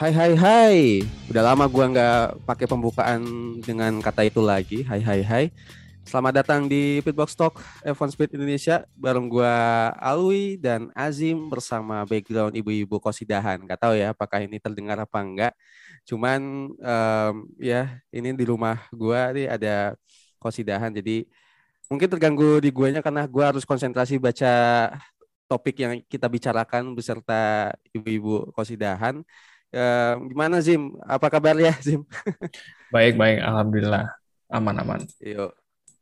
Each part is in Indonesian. Hai. Udah lama gua nggak pakai pembukaan dengan kata itu lagi. Hai. Selamat datang di Pitbox Talk F1 Speed Indonesia. Bareng gua Alwi dan Azim bersama background ibu-ibu kosidahan. Gak tahu ya apakah ini terdengar apa enggak. Cuman ya ini di rumah gua nih ada kosidahan. Jadi mungkin terganggu di guanya karena gua harus konsentrasi baca topik yang kita bicarakan beserta ibu-ibu kosidahan. Gimana Zim? Apa kabar ya Zim? Baik, alhamdulillah aman.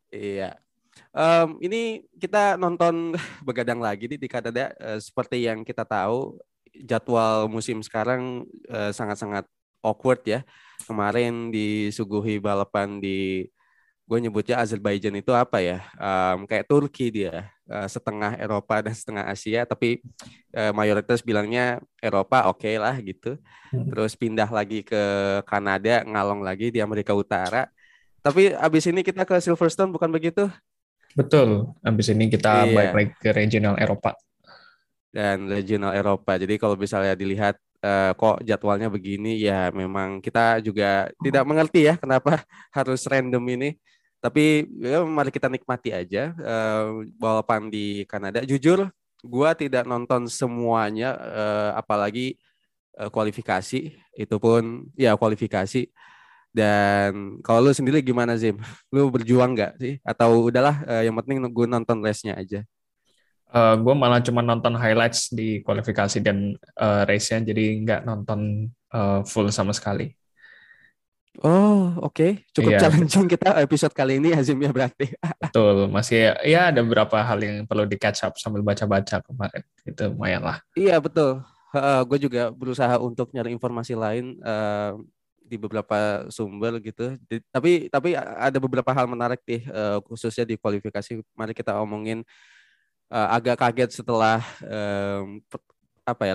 Iya. Ini kita nonton begadang lagi di Kanada. Seperti yang kita tahu, jadwal musim sekarang sangat-sangat awkward ya. Kemarin disuguhi balapan di, gue nyebutnya Azerbaijan itu apa ya? Kayak Turki dia, setengah Eropa dan setengah Asia, tapi mayoritas bilangnya Eropa oke lah gitu. Terus pindah lagi ke Kanada, ngalong lagi di Amerika Utara. Tapi abis ini kita ke Silverstone, bukan begitu? Betul, abis ini kita balik lagi ke regional Eropa. Jadi kalau misalnya dilihat kok jadwalnya begini, ya memang kita juga tidak mengerti ya kenapa harus random ini. Tapi ya, mari kita nikmati aja balapan di Kanada. Jujur, gue tidak nonton semuanya, apalagi kualifikasi. Itu pun ya kualifikasi. Dan kalau lu sendiri gimana Zim? Lu berjuang nggak sih? Atau udahlah, yang penting gue nonton race-nya aja. Gue malah cuma nonton highlights di kualifikasi dan race-nya, jadi nggak nonton full sama sekali. Oh, oke. Cukup challenging kita episode kali ini Azim ya berarti. Betul, masih ya ada beberapa hal yang perlu di catch up sambil baca-baca kemarin. Itu lumayan lah. Iya, betul. Gue juga berusaha untuk nyari informasi lain di beberapa sumber gitu. Tapi ada beberapa hal menarik nih, khususnya di kualifikasi. Mari kita omongin. Agak kaget setelah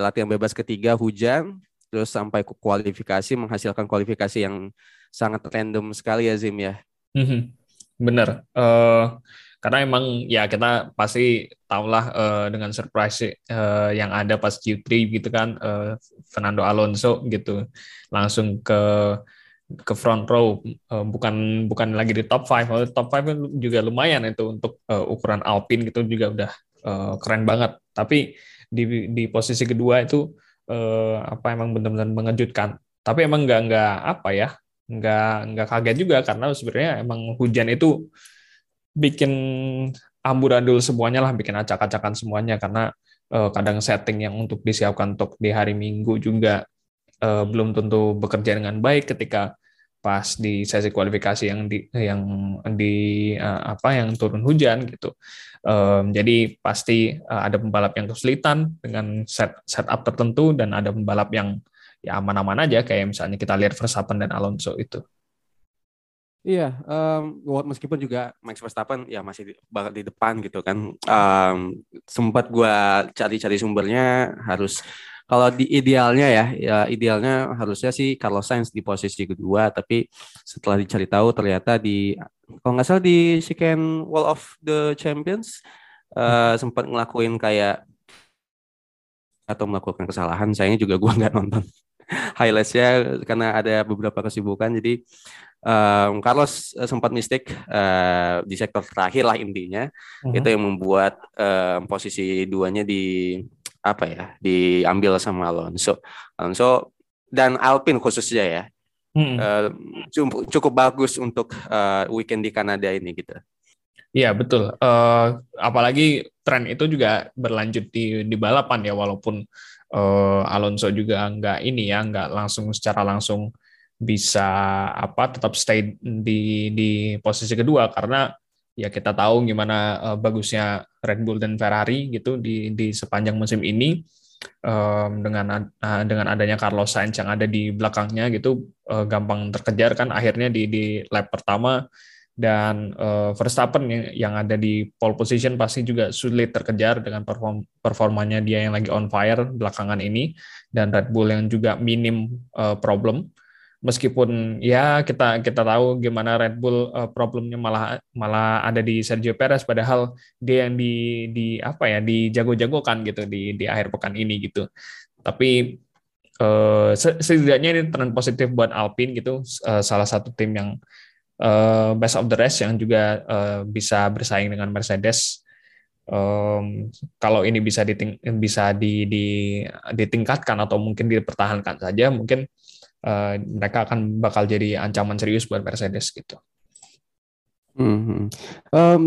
latihan bebas ketiga hujan. Terus sampai kualifikasi, menghasilkan kualifikasi yang sangat random sekali ya Zim ya. Bener. Karena emang ya kita pasti tahulah dengan surprise yang ada pas Q3 gitu kan. Fernando Alonso gitu langsung ke front row, bukan lagi di top 5. Top 5 juga lumayan itu untuk ukuran Alpine gitu, juga udah keren banget. Tapi di posisi kedua itu emang benar-benar mengejutkan. Tapi emang nggak kaget juga, karena sebenarnya emang hujan itu bikin amburadul semuanya lah, bikin acak-acakan semuanya, karena kadang setting yang untuk disiapkan untuk di hari Minggu juga belum tentu bekerja dengan baik ketika pas di sesi kualifikasi yang turun hujan gitu. Jadi pasti ada pembalap yang kesulitan dengan setup tertentu, dan ada pembalap yang ya aman-aman aja, kayak misalnya kita lihat Verstappen dan Alonso itu. Iya, meskipun juga Max Verstappen ya masih banget di depan gitu kan. Sempat gue cari-cari sumbernya, kalau di idealnya ya idealnya harusnya sih Carlos Sainz di posisi kedua, tapi setelah dicari tahu ternyata kalau nggak salah di second wall of the champions sempat ngelakuin kayak atau melakukan kesalahan. Sayangnya juga gue nggak nonton highlights-nya karena ada beberapa kesibukan. Jadi Carlos sempat mistake di sektor terakhir lah intinya. Itu yang membuat posisi duanya diambil sama Alonso dan Alpine khususnya ya. Cukup bagus untuk weekend di Kanada ini gitu. Iya betul. Apalagi tren itu juga berlanjut di balapan ya, walaupun Alonso juga nggak langsung secara langsung bisa tetap stay di posisi kedua, karena ya kita tahu gimana bagusnya Red Bull dan Ferrari gitu di sepanjang musim ini, dengan adanya Carlos Sainz yang ada di belakangnya gitu, gampang terkejar kan akhirnya di lap pertama, dan Verstappen yang ada di pole position pasti juga sulit terkejar dengan performanya dia yang lagi on fire belakangan ini, dan Red Bull yang juga minim problem. Meskipun ya kita tahu gimana Red Bull problemnya malah ada di Sergio Perez, padahal dia yang dijago-jagokan gitu di akhir pekan ini gitu. Tapi setidaknya ini tren positif buat Alpine gitu, salah satu tim yang best of the rest yang juga bisa bersaing dengan Mercedes. Kalau ini bisa ditingkatkan atau mungkin dipertahankan saja, mungkin mereka akan bakal jadi ancaman serius buat Mercedes gitu.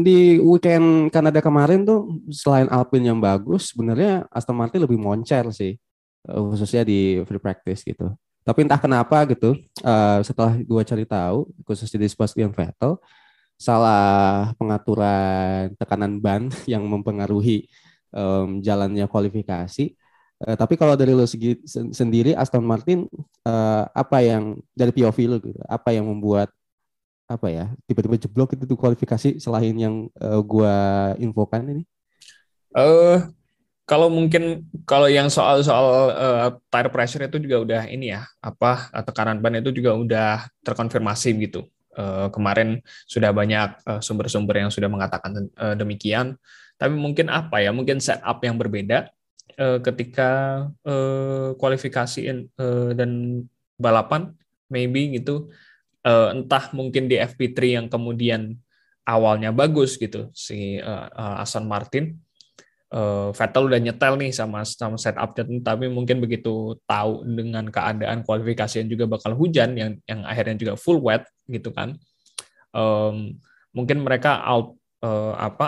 Di weekend Kanada kemarin tuh selain Alpine yang bagus, sebenarnya Aston Martin lebih moncer sih, khususnya di free practice gitu. Tapi entah kenapa gitu, setelah gue cari tahu, khususnya di Sebastian Vettel, salah pengaturan tekanan ban yang mempengaruhi jalannya kualifikasi. Tapi kalau dari lo sendiri Aston Martin, apa yang dari POV lo gitu, apa yang membuat tiba-tiba jeblok itu kualifikasi selain yang gue infokan ini? Kalau mungkin kalau yang soal tire pressure itu juga udah ini ya, tekanan ban itu juga udah terkonfirmasi gitu. Kemarin sudah banyak sumber-sumber yang sudah mengatakan demikian. Tapi mungkin mungkin setup yang berbeda ketika kualifikasi dan balapan, maybe gitu. Entah mungkin di FP3 yang kemudian awalnya bagus gitu si Aston Martin, Vettel udah nyetel nih sama setupnya, tapi mungkin begitu tahu dengan keadaan kualifikasi yang juga bakal hujan yang akhirnya juga full wet gitu kan, mungkin mereka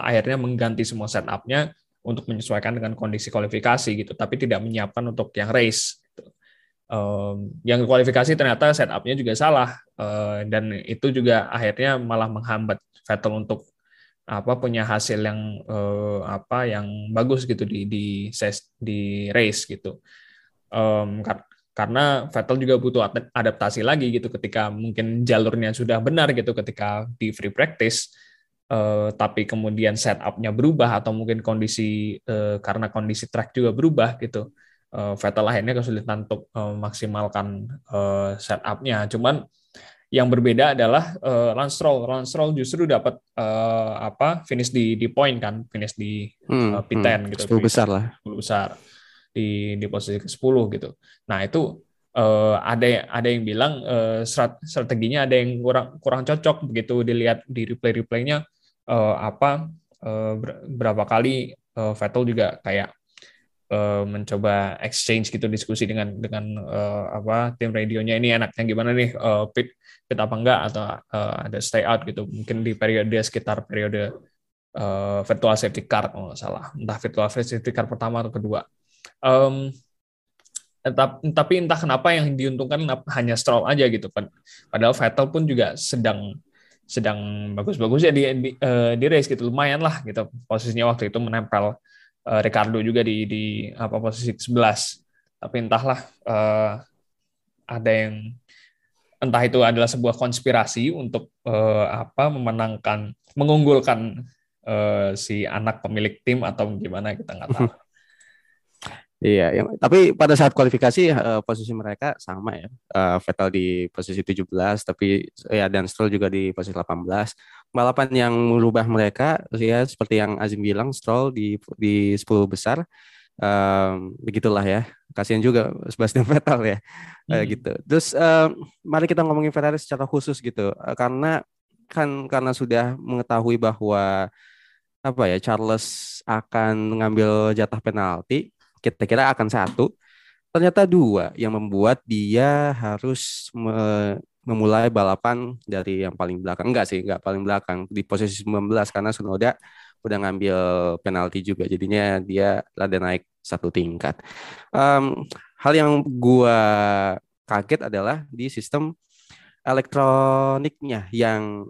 akhirnya mengganti semua setupnya untuk menyesuaikan dengan kondisi kualifikasi gitu, tapi tidak menyiapkan untuk yang race. Yang kualifikasi ternyata setupnya juga salah, dan itu juga akhirnya malah menghambat Vettel untuk punya hasil yang yang bagus gitu di race gitu, karena Vettel juga butuh adaptasi lagi gitu ketika mungkin jalurnya sudah benar gitu ketika di free practice, tapi kemudian setupnya berubah atau mungkin kondisi karena kondisi track juga berubah gitu. Vettel akhirnya kesulitan untuk memaksimalkan setupnya. Cuman yang berbeda adalah Lance Stroll. Lance Stroll justru dapat finish di point kan, finish di P10 gitu. 10 besar lah. 10 besar di posisi ke-10 gitu. Nah itu ada yang bilang strateginya ada yang kurang cocok begitu dilihat di replay-replaynya, berapa kali Vettel juga kayak mencoba exchange gitu, diskusi dengan tim radionya, ini enaknya gimana nih, pit apa enggak atau ada stay out gitu, mungkin di sekitar periode virtual safety car kalau nggak salah, entah virtual safety car pertama atau kedua. Tapi entah kenapa yang diuntungkan hanya Stroll aja gitu kan, padahal Vettel pun juga sedang bagus-bagusnya di race gitu, lumayan lah gitu posisinya waktu itu, menempel Ricardo juga di posisi 11, tapi entahlah ada yang entah itu adalah sebuah konspirasi untuk mengunggulkan si anak pemilik tim atau gimana, kita nggak tahu. Iya, ya. Tapi pada saat kualifikasi posisi mereka sama ya. Vettel di posisi 17, tapi ya dan Stroll juga di posisi 18. Balapan yang merubah mereka ya seperti yang Azim bilang, Stroll di 10 besar. Begitulah ya. Kasihan juga Sebastian Vettel ya. Gitu. Terus mari kita ngomongin Ferrari secara khusus gitu. Karena sudah mengetahui bahwa Charles akan ngambil jatah penalti. Kita kira akan satu, ternyata dua yang membuat dia harus memulai balapan dari yang paling belakang. Enggak paling belakang, di posisi 19 karena Tsunoda udah ngambil penalti juga, jadinya dia rada naik satu tingkat. Hal yang gua kaget adalah di sistem elektroniknya yang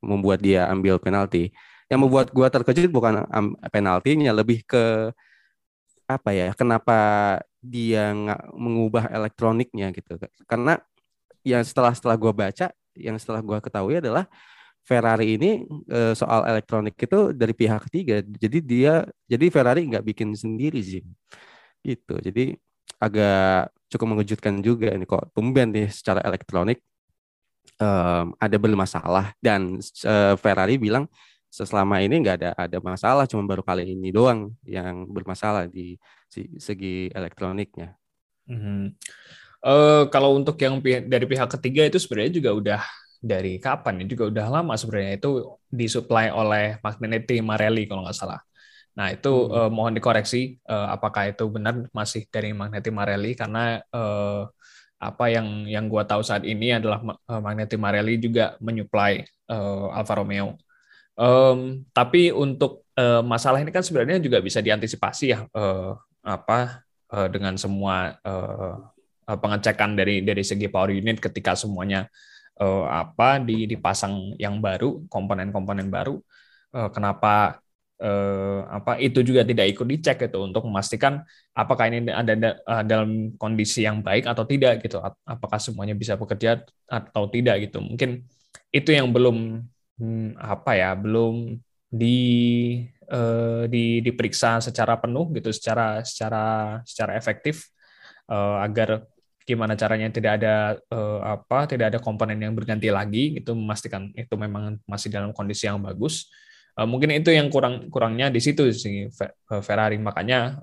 membuat dia ambil penalti. Yang membuat gue terkejut bukan penaltinya, lebih ke kenapa dia nggak mengubah elektroniknya gitu. Karena yang setelah gue baca, yang setelah gue ketahui adalah Ferrari ini soal elektronik itu dari pihak ketiga. Jadi Ferrari nggak bikin sendiri sih gitu. Jadi agak cukup mengejutkan juga ini, kok tumben nih secara elektronik ada bermasalah, dan Ferrari bilang selama ini nggak ada masalah, cuma baru kali ini doang yang bermasalah di segi elektroniknya. Kalau untuk yang dari pihak ketiga itu sebenarnya juga udah dari kapan ya, juga udah lama sebenarnya, itu disuplai oleh Magneti Marelli kalau nggak salah. Nah itu mohon dikoreksi apakah itu benar masih dari Magneti Marelli, karena apa yang gua tahu saat ini adalah Magneti Marelli juga menyuplai Alfa Romeo. Tapi untuk masalah ini kan sebenarnya juga bisa diantisipasi ya, dengan semua pengecekan dari segi power unit ketika semuanya dipasang yang baru, komponen-komponen baru, kenapa itu juga tidak ikut dicek itu untuk memastikan apakah ini ada dalam kondisi yang baik atau tidak gitu, apakah semuanya bisa bekerja atau tidak gitu. Mungkin itu yang belum belum diperiksa secara penuh gitu, secara efektif, agar gimana caranya tidak ada komponen yang berganti lagi gitu, memastikan itu memang masih dalam kondisi yang bagus. Mungkin itu yang kurangnya di situ sih Ferrari, makanya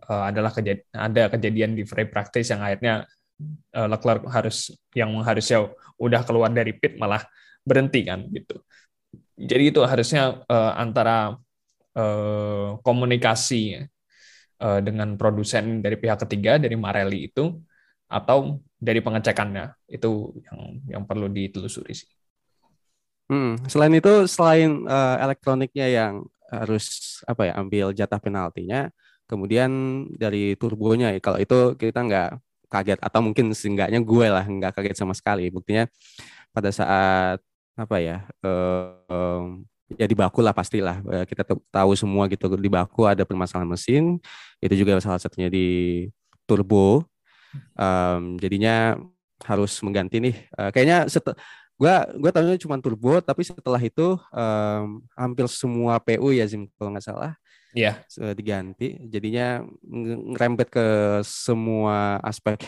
ada kejadian di free practice yang akhirnya Leclerc harusnya udah keluar dari pit malah berhenti kan gitu. Jadi itu harusnya antara komunikasi dengan produsen dari pihak ketiga dari Marelli itu, atau dari pengecekannya, itu yang perlu ditelusuri sih. Selain itu, selain elektroniknya yang harus ambil jatah penaltinya, kemudian dari turbonya, kalau itu kita nggak kaget, atau mungkin seenggaknya gue lah nggak kaget sama sekali. Buktinya pada saat di Baku lah pastilah, kita tahu semua gitu, di Baku ada permasalahan mesin, itu juga salah satunya di turbo. Jadinya harus mengganti nih. Kayaknya gue tahunya cuma turbo, tapi setelah itu hampir semua PU ya Zim kalau nggak salah. Iya. Yeah. Diganti. Jadinya ngerembet ke semua aspek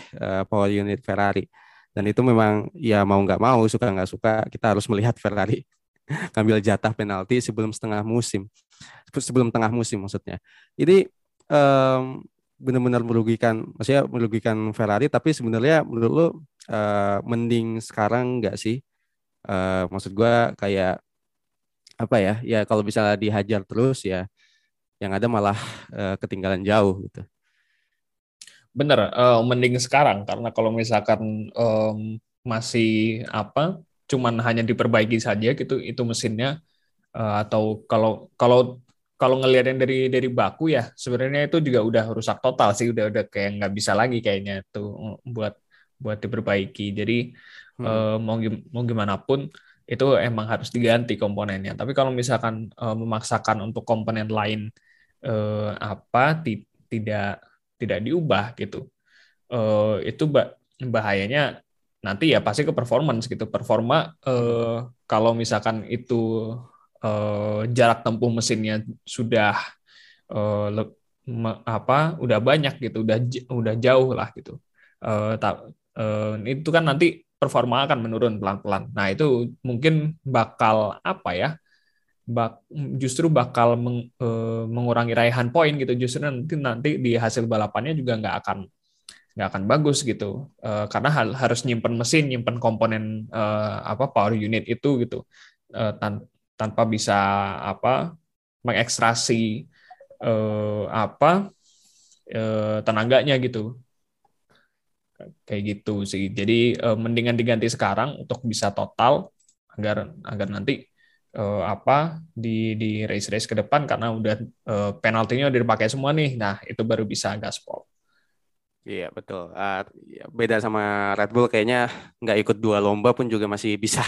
power unit Ferrari. Dan itu memang ya mau nggak mau, suka nggak suka kita harus melihat Ferrari ngambil jatah penalti sebelum tengah musim maksudnya. Jadi benar-benar merugikan, maksudnya merugikan Ferrari. Tapi sebenarnya menurut lo mending sekarang nggak sih? Maksud gue kayak kalau bisa dihajar terus ya, yang ada malah ketinggalan jauh gitu. Bener, mending sekarang, karena kalau misalkan masih cuman hanya diperbaiki saja gitu itu mesinnya, atau kalau ngelihatnya dari Baku ya, sebenarnya itu juga udah rusak total sih, udah kayak nggak bisa lagi kayaknya tuh buat diperbaiki. Jadi mau gimana pun itu emang harus diganti komponennya. Tapi kalau misalkan memaksakan untuk komponen lain tidak diubah gitu, itu bahayanya nanti ya pasti ke performance gitu. Performa kalau misalkan itu jarak tempuh mesinnya sudah udah banyak gitu, udah jauh lah gitu. Itu kan nanti performa akan menurun pelan-pelan. Nah, itu mungkin bakal justru bakal mengurangi raihan poin gitu. Justru nanti di hasil balapannya juga nggak akan bagus gitu, karena harus nyimpen komponen power unit itu gitu, tanpa bisa mengekstrasi tenaganya gitu, kayak gitu sih. Jadi mendingan diganti sekarang untuk bisa total, agar nanti di race ke depan, karena udah penaltinya udah dipakai semua nih, nah itu baru bisa gaspol. Iya betul, beda sama Red Bull kayaknya nggak ikut dua lomba pun juga masih bisa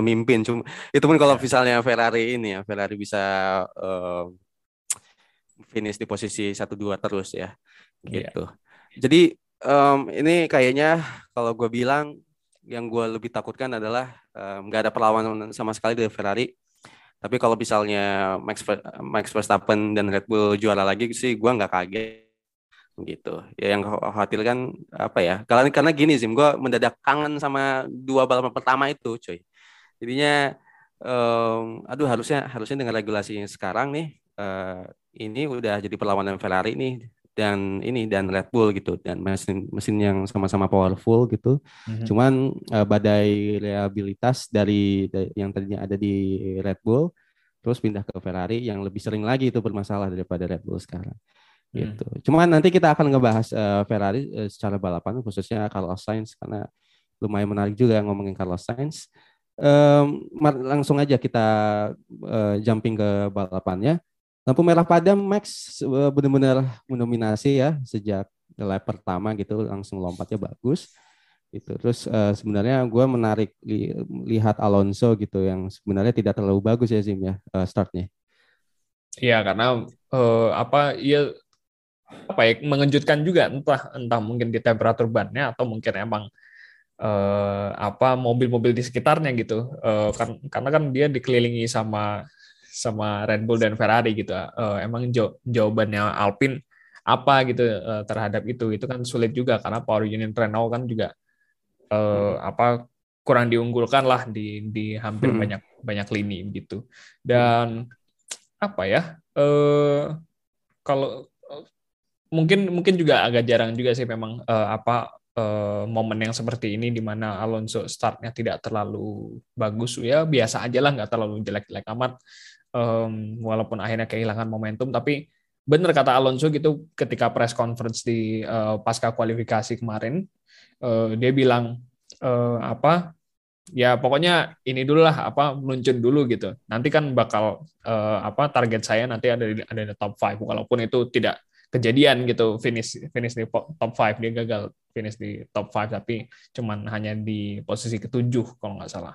mimpin. Cuma itu pun kalau misalnya Ferrari bisa finish di posisi 1-2 terus ya gitu. Yeah. Jadi ini kayaknya kalau gue bilang yang gue lebih takutkan adalah nggak ada perlawanan sama sekali dari Ferrari. Tapi kalau misalnya Max Verstappen dan Red Bull juara lagi sih gue nggak kaget gitu ya. Yang khawatir kan karena gini Zim, gue mendadak kangen sama dua balapan pertama itu coy. Jadinya harusnya dengan regulasinya sekarang nih, ini udah jadi perlawanan Ferrari nih dan ini dan Red Bull gitu, dan mesin yang sama-sama powerful gitu. Cuman badai reliabilitas dari yang tadinya ada di Red Bull terus pindah ke Ferrari yang lebih sering lagi itu bermasalah daripada Red Bull sekarang. Gitu. Cuman nanti kita akan ngebahas Ferrari secara balapan, khususnya Carlos Sainz, karena lumayan menarik juga ngomongin Carlos Sainz. Langsung aja kita jumping ke balapannya. Lampu merah padam, Max benar-benar mendominasi ya sejak lap pertama gitu, langsung lompatnya bagus. Gitu. Terus sebenarnya gue menarik lihat Alonso gitu yang sebenarnya tidak terlalu bagus ya Zim ya startnya. Iya, karena mengejutkan juga, entah mungkin di temperatur bannya atau mungkin emang mobil-mobil di sekitarnya gitu. Karena kan dia dikelilingi sama Red Bull dan Ferrari gitu. Emang jawabannya Alpine apa gitu terhadap itu kan sulit juga karena power unit Renault kan juga kurang diunggulkan lah di hampir banyak lini gitu. Dan kalau mungkin juga agak jarang juga sih memang momen yang seperti ini di mana Alonso startnya tidak terlalu bagus ya, biasa aja lah, nggak terlalu jelek-jelek amat, walaupun akhirnya kehilangan momentum. Tapi benar kata Alonso gitu ketika press conference di pasca kualifikasi kemarin, dia bilang ya pokoknya ini dulu lah, meluncur dulu gitu. Nanti kan bakal target saya nanti ada di top 5, walaupun itu tidak kejadian gitu, finish di top 5. Dia gagal finish di top 5 tapi cuman hanya di posisi ke-7 kalau nggak salah.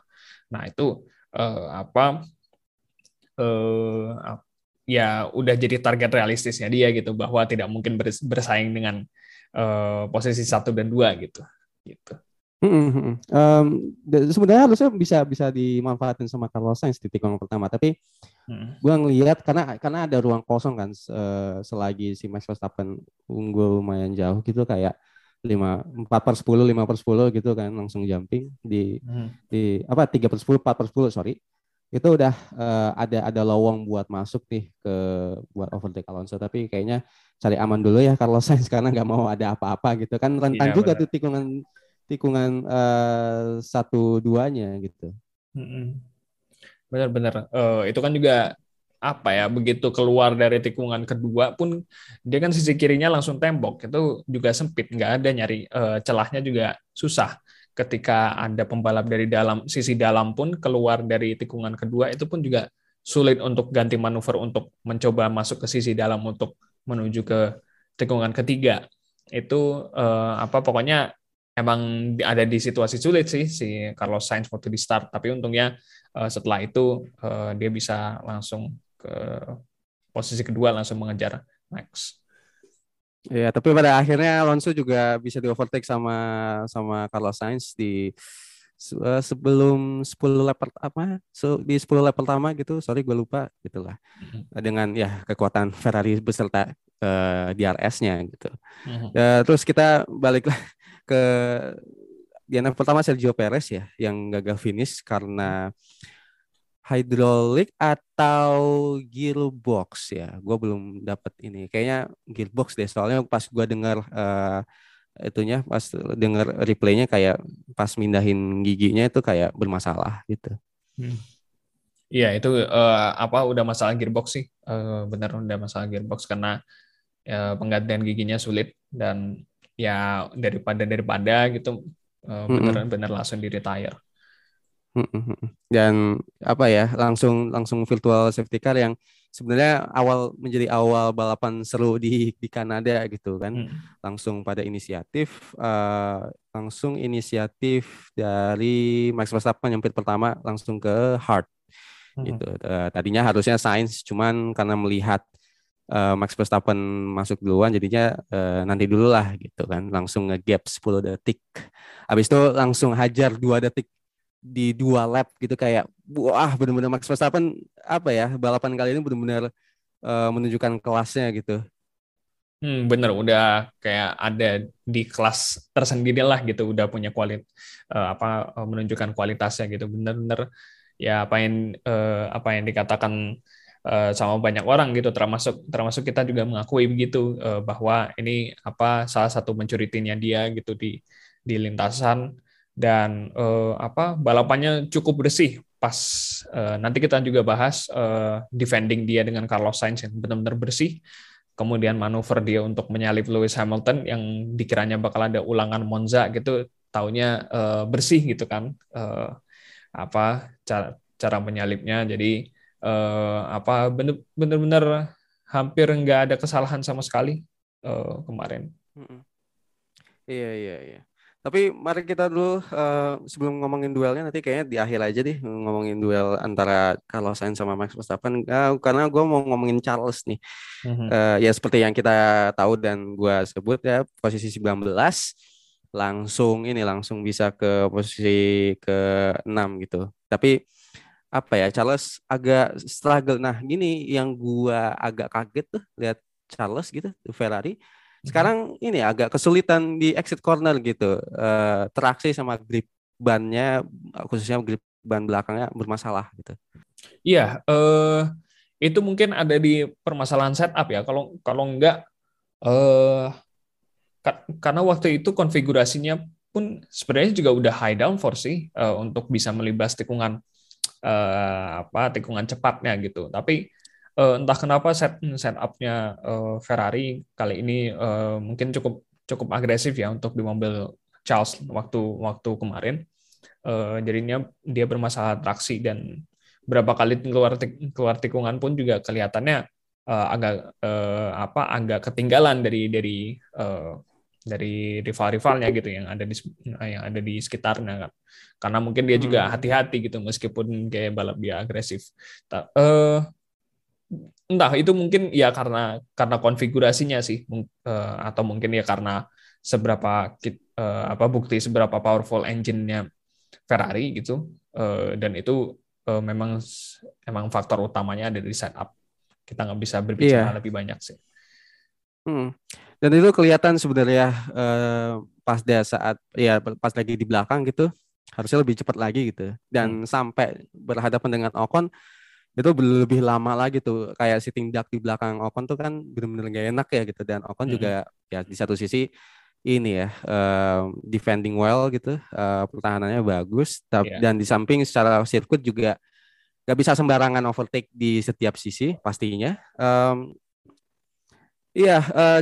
Nah, itu ya udah jadi target realistisnya dia gitu, bahwa tidak mungkin bersaing dengan posisi 1 dan 2 gitu. Sebenarnya harusnya bisa dimanfaatin sama Carlos Sainz titik yang pertama, tapi gue ngelihat karena ada ruang kosong kan, selagi si Max Verstappen unggul lumayan jauh gitu, kayak 4/10, 5/10 gitu kan, langsung jumping di 3/10, 4/10 sorry, itu udah ada lowong buat masuk nih buat overtake Alonso, tapi kayaknya cari aman dulu ya Carlos Sainz karena nggak mau ada apa-apa gitu kan, rentan juga bener. Tuh tikungan 1-2-nya gitu. Benar-benar itu kan juga begitu keluar dari tikungan kedua pun dia kan sisi kirinya langsung tembok, itu juga sempit, nggak ada nyari celahnya juga susah. Ketika ada pembalap dari sisi dalam pun keluar dari tikungan kedua, itu pun juga sulit untuk ganti manuver untuk mencoba masuk ke sisi dalam untuk menuju ke tikungan ketiga. Itu pokoknya emang ada di situasi sulit sih si Carlos Sainz waktu di start, tapi untungnya setelah itu dia bisa langsung ke posisi kedua, langsung mengejar Max. Ya, tapi pada akhirnya Alonso juga bisa di overtake sama Carlos Sainz di sebelum 10 lap pertama, di 10 lap pertama gitu, sorry gue lupa gitulah, dengan ya kekuatan Ferrari beserta DRS-nya gitu. Terus kita balik ke DNF pertama Sergio Perez ya, yang gagal finish karena hidrolik atau gearbox ya. Gue belum dapat ini. Kayaknya gearbox deh. Soalnya pas gue dengar pas dengar replaynya kayak pas mindahin giginya itu kayak bermasalah gitu. Iya, itu udah masalah gearbox sih. Benar, udah masalah gearbox karena penggantian giginya sulit, dan ya daripada gitu bener langsung di retire. Dan langsung virtual safety car yang sebenarnya menjadi awal balapan seru di Kanada gitu kan. Langsung pada inisiatif dari Max Verstappen yang pit pertama langsung ke hard gitu. Tadinya harusnya Sainz, cuman karena melihat Max Verstappen masuk duluan jadinya nanti dulu lah gitu kan, langsung nge-gap 10 detik. Habis itu langsung hajar 2 detik di 2 lap gitu, kayak wah benar-benar Max Verstappen balapan kali ini benar-benar menunjukkan kelasnya gitu. Bener, udah kayak ada di kelas tersendiri lah gitu, udah punya menunjukkan kualitasnya gitu. Bener-bener ya apa yang dikatakan sama banyak orang gitu, termasuk kita juga mengakui begitu bahwa ini salah satu mencuritinya dia gitu di lintasan, dan balapannya cukup bersih pas nanti kita juga bahas defending dia dengan Carlos Sainz yang benar-benar bersih, kemudian manuver dia untuk menyalip Lewis Hamilton yang dikiranya bakal ada ulangan Monza gitu, taunya bersih gitu kan, cara menyalipnya, jadi benar-benar hampir nggak ada kesalahan sama sekali kemarin. Iya. Tapi mari kita dulu sebelum ngomongin duelnya, nanti kayaknya di akhir aja deh ngomongin duel antara Carlos Sainz sama Max Verstappen, karena gue mau ngomongin Charles nih. Ya seperti yang kita tahu dan gue sebut ya, posisi 19 langsung bisa ke posisi ke-6 gitu. Tapi Charles agak struggle. Nah gini yang gue agak kaget tuh lihat Charles gitu di Ferrari. Sekarang ini agak kesulitan di exit corner gitu, teraksi sama grip bannya, khususnya grip ban belakangnya bermasalah gitu. Iya, itu mungkin ada di permasalahan setup ya. Kalau enggak, karena waktu itu konfigurasinya pun sebenarnya juga udah high downforce sih untuk bisa melibas tikungan tikungan cepatnya gitu. Tapi entah kenapa set-up-nya Ferrari kali ini mungkin cukup agresif ya untuk di mobil Charles waktu kemarin. Jadinya dia bermasalah traksi, dan berapa kali keluar tikungan pun juga kelihatannya agak ketinggalan dari rival-rivalnya gitu yang ada di sekitarnya kan. Karena mungkin dia juga hati-hati gitu meskipun kayak balap dia agresif. Entah itu mungkin ya karena konfigurasinya sih, atau mungkin ya karena seberapa powerful engine-nya Ferrari gitu, dan itu memang faktor utamanya ada di setup. Kita nggak bisa berbicara lebih banyak sih. Dan itu kelihatan sebenarnya pas lagi di belakang gitu harusnya lebih cepat lagi gitu, dan sampai berhadapan dengan Ocon itu lebih lama lagi tuh, kayak sitting duck di belakang Ocon tuh kan benar-benar gak enak ya gitu. Dan Ocon juga ya di satu sisi ini ya defending well gitu, pertahanannya bagus, dan di samping secara sirkuit juga gak bisa sembarangan overtake di setiap sisi pastinya.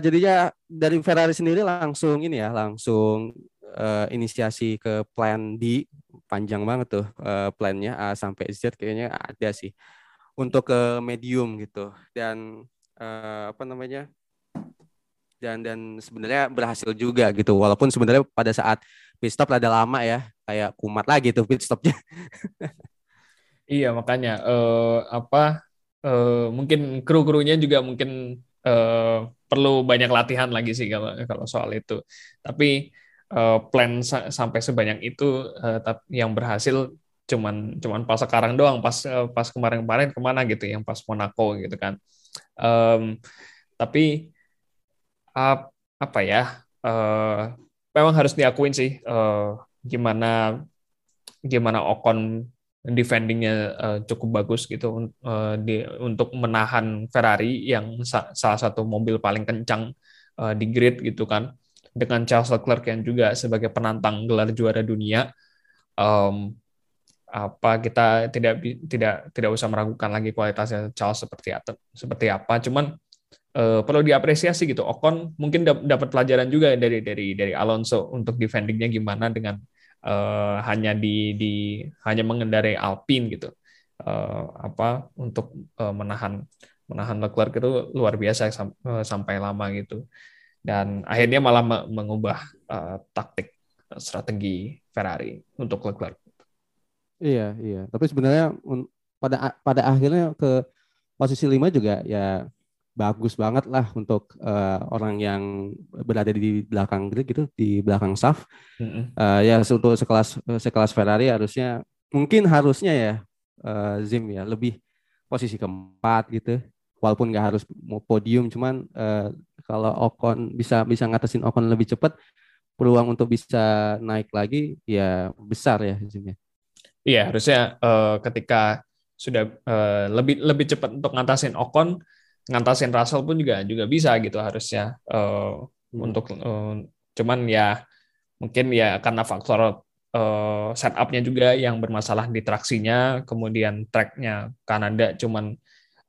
Jadinya dari Ferrari sendiri langsung inisiasi ke plan D. Panjang banget tuh plannya, A sampai Z kayaknya ada sih untuk ke medium gitu, dan dan sebenarnya berhasil juga gitu, walaupun sebenarnya pada saat pit stop rada lama ya, kayak kumat lagi tuh pit stopnya. Iya makanya mungkin kru-krunya juga mungkin perlu banyak latihan lagi sih kalau soal itu, tapi plan sampai sebanyak itu yang berhasil cuman pas sekarang doang, pas kemarin kemana gitu, yang pas Monaco gitu kan. Tapi memang harus diakuin sih gimana Ocon defendingnya cukup bagus gitu, untuk menahan Ferrari yang salah satu mobil paling kencang di grid gitu kan, dengan Charles Leclerc yang juga sebagai penantang gelar juara dunia. Kita tidak usah meragukan lagi kualitasnya Charles seperti apa, cuman perlu diapresiasi gitu. Ocon mungkin dapat pelajaran juga dari Alonso untuk defendingnya gimana dengan hanya mengendarai Alpine gitu. Untuk menahan Leclerc itu luar biasa sampai lama gitu. Dan akhirnya malah mengubah taktik strategi Ferrari untuk Leclerc. Iya. Tapi sebenarnya pada akhirnya ke posisi 5 juga ya bagus banget lah untuk orang yang berada di belakang grid gitu, di belakang saf. Ya untuk sekelas Ferrari harusnya Zim ya lebih posisi keempat gitu. Walaupun nggak harus mau podium, cuman kalau Ocon bisa ngatasin Ocon lebih cepat, peluang untuk bisa naik lagi ya besar ya hasilnya. Iya harusnya ketika sudah lebih cepat untuk ngatasin Ocon, ngatasin Russell pun juga bisa gitu harusnya. Cuman ya mungkin ya karena faktor setupnya juga yang bermasalah di traksinya, kemudian tracknya Kanada cuman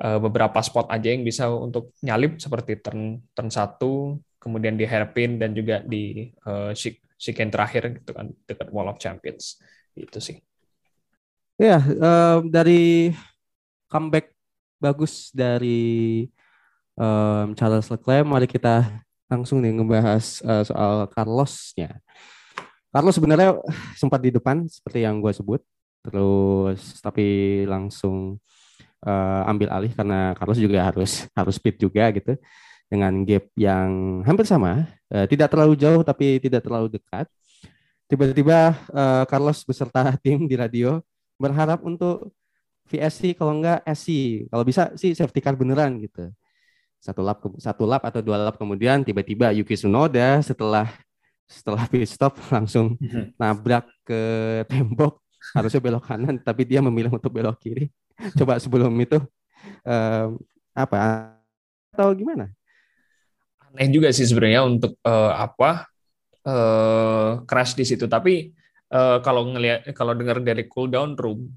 beberapa spot aja yang bisa untuk nyalip seperti turn 1, kemudian di hairpin dan juga di chicane terakhir gitu kan dekat Wall of Champions. Itu sih. Ya, dari comeback bagus dari Charles Leclerc, mari kita langsung nih ngebahas soal Carlosnya. Carlos sebenarnya sempat di depan seperti yang gue sebut, terus tapi langsung ambil alih karena Carlos juga harus pit juga gitu dengan gap yang hampir sama, tidak terlalu jauh tapi tidak terlalu dekat. Tiba-tiba Carlos beserta tim di radio berharap untuk VSC kalau enggak SC, kalau bisa sih safety car beneran gitu. Satu lap atau dua lap kemudian tiba-tiba Yuki Tsunoda setelah pit stop langsung nabrak ke tembok, harusnya belok kanan tapi dia memilih untuk belok kiri. Coba sebelum itu apa atau gimana? Aneh juga sih sebenarnya untuk crash di situ, tapi kalau dengar dari cool down room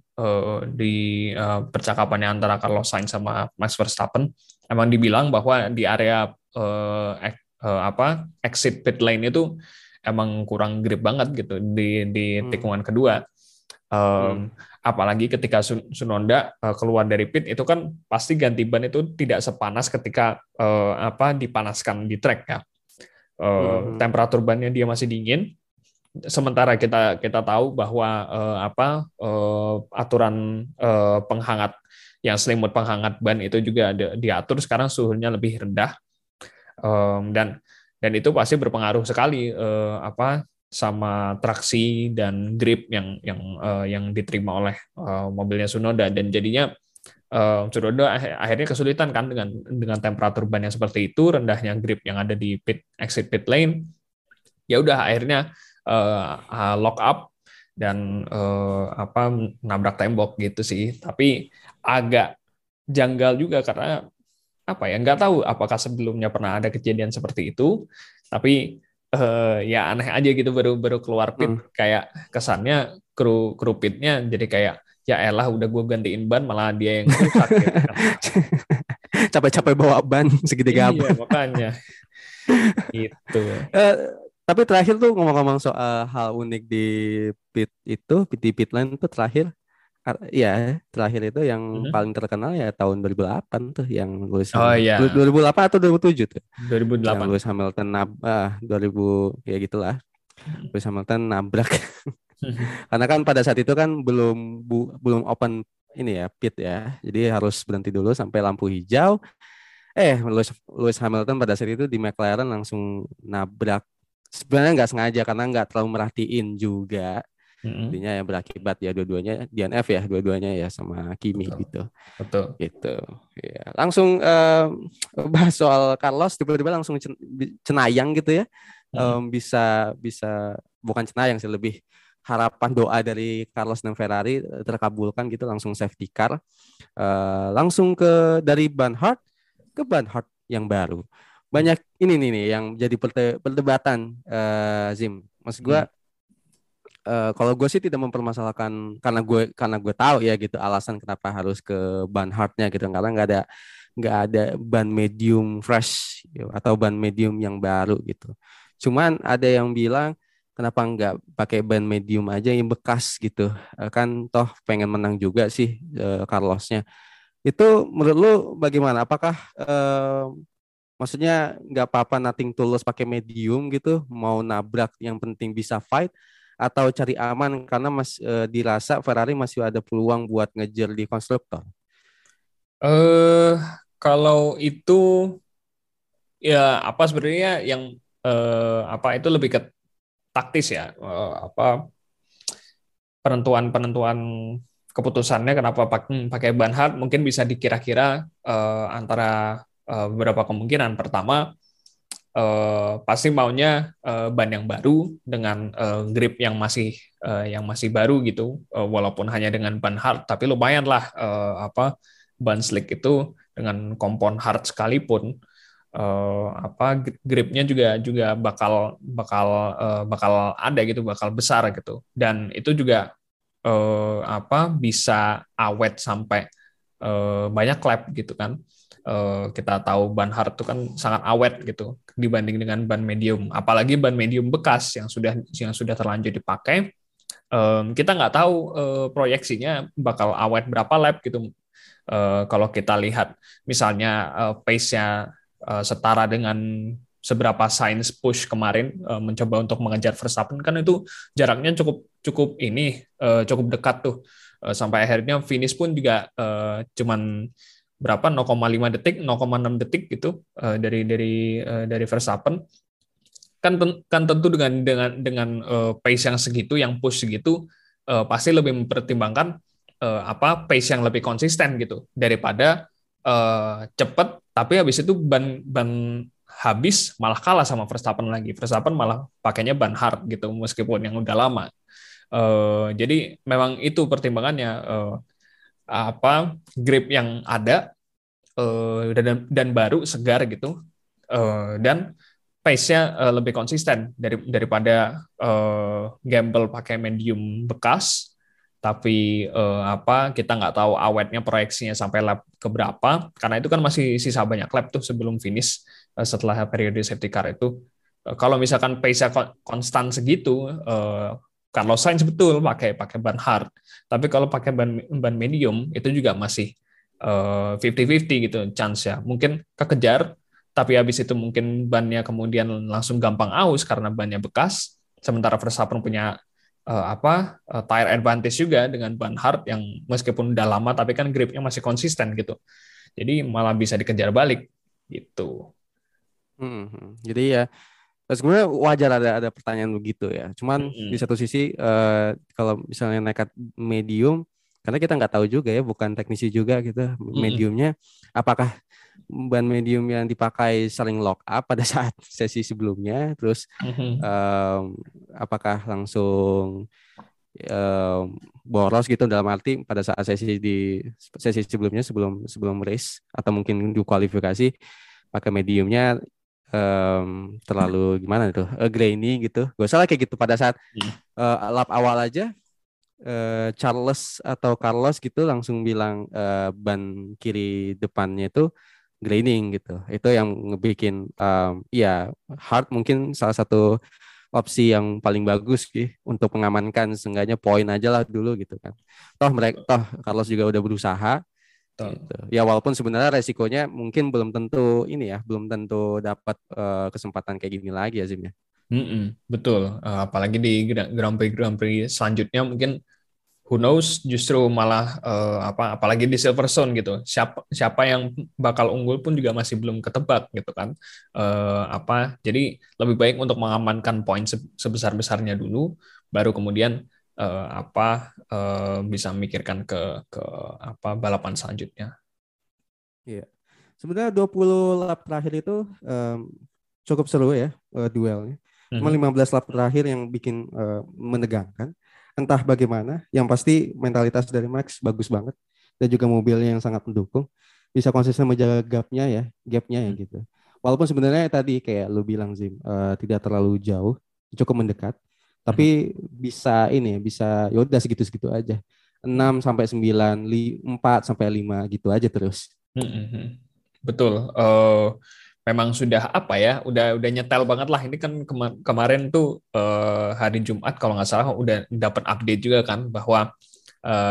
di percakapannya antara Carlos Sainz sama Max Verstappen, emang dibilang bahwa di area exit pit lane itu emang kurang grip banget gitu di tikungan kedua. Apalagi ketika Tsunoda keluar dari pit itu kan pasti ganti ban itu tidak sepanas ketika dipanaskan di track ya. Temperatur bannya dia masih dingin. Sementara kita tahu bahwa aturan penghangat yang selimut penghangat ban itu juga diatur sekarang suhunya lebih rendah, dan itu pasti berpengaruh sekali sama traksi dan grip yang diterima oleh mobilnya Tsunoda, dan jadinya Tsunoda akhirnya kesulitan kan dengan temperatur ban yang seperti itu, rendahnya grip yang ada di exit pit lane. Ya udah akhirnya lock up dan nabrak tembok gitu sih, tapi agak janggal juga karena nggak tahu apakah sebelumnya pernah ada kejadian seperti itu, tapi ya aneh aja gitu baru keluar pit kayak kesannya kru pitnya jadi kayak ya elah udah gue gantiin ban malah dia yang rusak gitu. Capek-capek bawa ban segede gabut. Iya, makanya gitu. Tapi terakhir tuh ngomong-ngomong soal hal unik di pit itu, di pit lane tuh terakhir itu yang paling terkenal ya tahun 2008 tuh yang Lewis. Oh iya. 2008 atau 2007 tuh? 2008. Yang Lewis Hamilton 2000 ya gitulah. Lewis Hamilton nabrak. Karena kan pada saat itu kan belum open ini ya pit ya. Jadi harus berhenti dulu sampai lampu hijau. Lewis Hamilton pada saat itu di McLaren langsung nabrak. Sebenarnya nggak sengaja karena nggak terlalu merhatiin juga, intinya yang berakibat ya dua-duanya DNF ya, dua-duanya ya sama Kimi. Betul. Gitu. Betul. Gitu. Ya. Langsung bahas soal Carlos, tiba-tiba langsung cenayang gitu ya, bisa bukan cenayang sih, lebih harapan doa dari Carlos dan Ferrari terkabulkan gitu, langsung safety car, langsung ke dari ban hard ke ban hard yang baru. Banyak ini nih yang jadi perdebatan, Zim. Maksud gue, kalau gue sih tidak mempermasalahkan karena gue tahu ya gitu alasan kenapa harus ke ban hardnya gitu, karena nggak ada ban medium fresh gitu, atau ban medium yang baru gitu. Cuman ada yang bilang kenapa nggak pakai ban medium aja yang bekas gitu, kan toh pengen menang juga sih Carlosnya. Itu menurut lu bagaimana? Apakah maksudnya nggak apa-apa nothing to lose pakai medium gitu, mau nabrak yang penting bisa fight, atau cari aman karena dirasa Ferrari masih ada peluang buat ngejar di konstruktor? Kalau itu ya sebenarnya yang itu lebih ke taktis ya, penentuan keputusannya kenapa pakai ban hard mungkin bisa dikira-kira antara beberapa kemungkinan. Pertama, pasti maunya ban yang baru dengan grip yang masih baru gitu, walaupun hanya dengan ban hard, tapi lumayan lah ban slick itu dengan kompon hard sekalipun gripnya juga bakal ada gitu, bakal besar gitu, dan itu juga bisa awet sampai banyak lap gitu kan. Kita tahu ban hard itu kan sangat awet gitu dibanding dengan ban medium, apalagi ban medium bekas yang sudah terlanjur dipakai. Kita nggak tahu proyeksinya bakal awet berapa lap gitu. Kalau kita lihat misalnya pace-nya setara dengan seberapa Sainz push kemarin mencoba untuk mengejar Verstappen, kan itu jaraknya cukup dekat tuh, sampai akhirnya finish pun juga cuman berapa 0,5 detik, 0,6 detik gitu dari Verstappen. Kan tentu dengan pace yang segitu, yang push segitu pasti lebih mempertimbangkan pace yang lebih konsisten gitu daripada cepat tapi habis itu ban habis malah kalah sama Verstappen lagi. Verstappen malah pakainya ban hard gitu meskipun yang udah lama. Jadi memang itu pertimbangannya, grip yang ada dan baru segar gitu, dan pace-nya lebih konsisten daripada gamble pakai medium bekas tapi kita nggak tahu awetnya proyeksinya sampai lap keberapa, karena itu kan masih sisa banyak lap tuh sebelum finish setelah periode safety car itu. Kalau misalkan pace-nya konstan segitu, Carlos Sainz betul pakai ban hard, tapi kalau pakai ban medium itu juga masih 50-50 gitu chance ya. Mungkin kekejar, tapi habis itu mungkin bannya kemudian langsung gampang aus karena bannya bekas. Sementara Verstappen punya tire advantage juga dengan ban hard yang meskipun udah lama tapi kan gripnya masih konsisten gitu. Jadi malah bisa dikejar balik gitu. Jadi ya sebenarnya wajar ada pertanyaan begitu ya. Cuman di satu sisi kalau misalnya nekat medium, karena kita nggak tahu juga ya, bukan teknisi juga gitu mediumnya, apakah ban medium yang dipakai saling lock up pada saat sesi sebelumnya, terus apakah langsung boros gitu, dalam arti pada saat sesi sebelumnya sebelum race atau mungkin di kualifikasi pakai mediumnya terlalu gimana tuh, grainy gitu. Gak usah lah kayak gitu pada saat lap awal aja, Charles atau Carlos gitu langsung bilang ban kiri depannya itu graining gitu. Itu yang ngebikin hard mungkin salah satu opsi yang paling bagus sih untuk mengamankan seenggaknya poin aja lah dulu gitu kan. Toh Carlos juga udah berusaha. Gitu. Ya walaupun sebenarnya resikonya mungkin belum tentu dapat kesempatan kayak gini lagi ya Zim ya. Betul, apalagi di Grand Prix selanjutnya mungkin who knows, justru malah apalagi di Silverstone gitu, siapa yang bakal unggul pun juga masih belum ketebak gitu kan. Jadi lebih baik untuk mengamankan poin sebesar-besarnya dulu, baru kemudian bisa memikirkan ke balapan selanjutnya. Iya. Sebenarnya 20 lap terakhir itu cukup seru ya duelnya. Cuma 15 lap terakhir yang bikin menegangkan. Entah bagaimana, yang pasti mentalitas dari Max bagus banget dan juga mobilnya yang sangat mendukung. Bisa konsisten menjaga gapnya ya gitu. Walaupun sebenarnya tadi kayak lu bilang Zim, tidak terlalu jauh, cukup mendekat. Tapi bisa yaudah segitu-segitu aja. 6 sampai 9, 4 sampai 5 gitu aja terus. Betul. Memang sudah udah nyetel banget lah. Ini kan kemarin tuh hari Jumat kalau nggak salah udah dapat update juga kan bahwa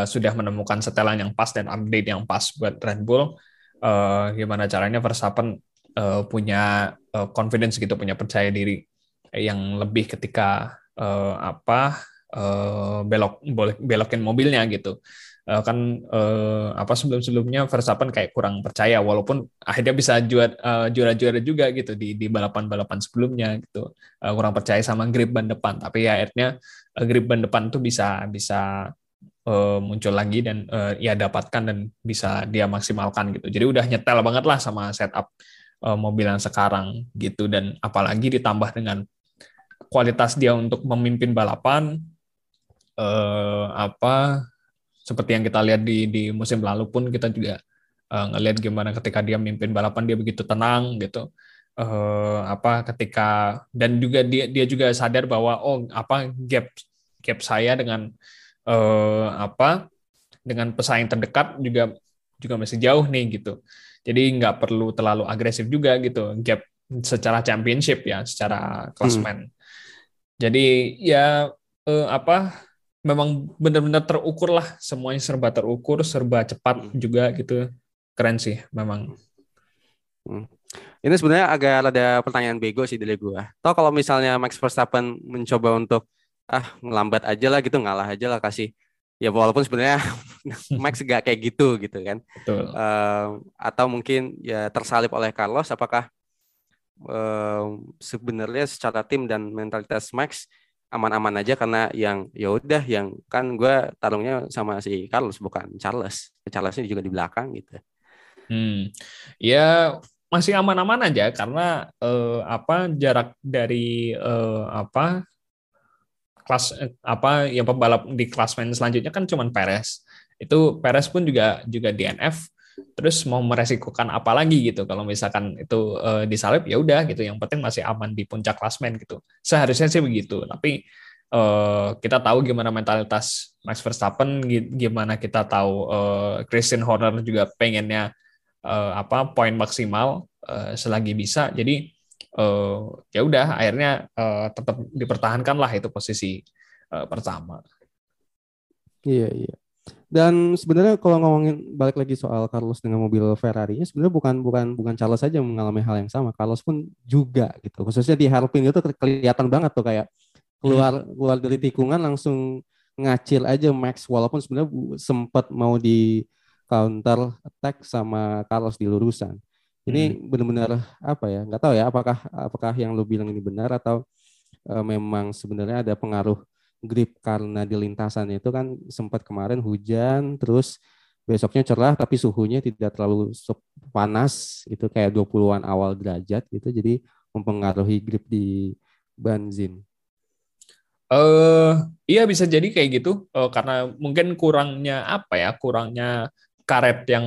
sudah menemukan setelan yang pas dan update yang pas buat Red Bull. Gimana caranya Verstappen punya confidence gitu, punya percaya diri yang lebih ketika belokin mobilnya gitu. Sebelum-sebelumnya Verstappen kayak kurang percaya, walaupun akhirnya bisa juara-juara juga gitu di balapan-balapan sebelumnya gitu. Kurang percaya sama grip ban depan, tapi ya akhirnya grip ban depan tuh bisa muncul lagi dan ia dapatkan dan bisa dia maksimalkan gitu. Jadi udah nyetel banget lah sama setup mobil yang sekarang gitu, dan apalagi ditambah dengan kualitas dia untuk memimpin balapan seperti yang kita lihat di musim lalu pun kita juga ngelihat gimana ketika dia memimpin balapan dia begitu tenang gitu. Ketika dan juga dia juga sadar bahwa gap saya dengan dengan pesaing terdekat juga masih jauh nih gitu. Jadi nggak perlu terlalu agresif juga gitu. Gap secara championship ya, secara klasmen. Jadi ya memang benar-benar terukur lah, semuanya serba terukur, serba cepat juga gitu. Keren sih memang. Ini sebenarnya agak ada pertanyaan bego sih dari gue. Tau kalau misalnya Max Verstappen mencoba untuk melambat aja lah gitu, ngalah aja lah kasih. Ya walaupun sebenarnya Max gak kayak gitu kan. Betul. Atau mungkin ya tersalip oleh Carlos, apakah sebenarnya secara tim dan mentalitas Max aman-aman aja karena yang kan gue tarungnya sama si Carlos bukan Charles. Charlesnya juga di belakang gitu. Ya masih aman-aman aja karena jarak dari kelas yang pembalap di klasmen selanjutnya kan cuman Perez. Itu Perez pun juga DNF, terus mau meresikokan apa lagi gitu. Kalau misalkan itu disalip ya udah gitu, yang penting masih aman di puncak klasmen gitu. Seharusnya sih begitu, tapi kita tahu gimana mentalitas Max Verstappen, gimana kita tahu Christian Horner juga pengennya poin maksimal selagi bisa. Jadi ya udah akhirnya tetap dipertahankan lah itu posisi pertama. Iya. Dan sebenarnya kalau ngomongin balik lagi soal Carlos dengan mobil Ferrari-nya, sebenarnya bukan Charles saja mengalami hal yang sama. Carlos pun juga gitu. Khususnya di Hairpin itu kelihatan banget tuh kayak keluar dari tikungan langsung ngacil aja Max, walaupun sebenarnya sempat mau di counter attack sama Carlos di lurusan. Ini benar-benar apa ya? Enggak tahu ya apakah yang lo bilang ini benar atau memang sebenarnya ada pengaruh grip karena di lintasan itu kan sempat kemarin hujan, terus besoknya cerah tapi suhunya tidak terlalu panas, itu kayak 20-an awal derajat gitu, jadi mempengaruhi grip di ban Zin. Iya bisa jadi kayak gitu, karena mungkin kurangnya karet yang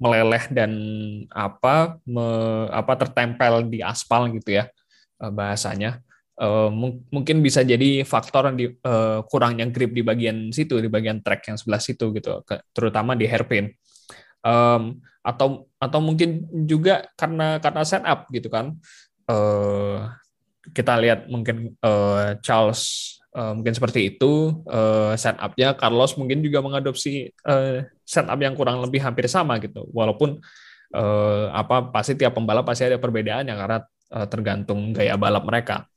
meleleh dan tertempel di aspal gitu ya bahasanya. Mungkin bisa jadi faktor kurangnya grip di bagian situ, di bagian track yang sebelah situ gitu, terutama di hairpin. Atau mungkin juga karena setup gitu kan. Kita lihat mungkin Charles mungkin seperti itu setup-nya. Carlos mungkin juga mengadopsi setup yang kurang lebih hampir sama gitu. Walaupun pasti tiap pembalap pasti ada perbedaan ya karena tergantung gaya balap mereka.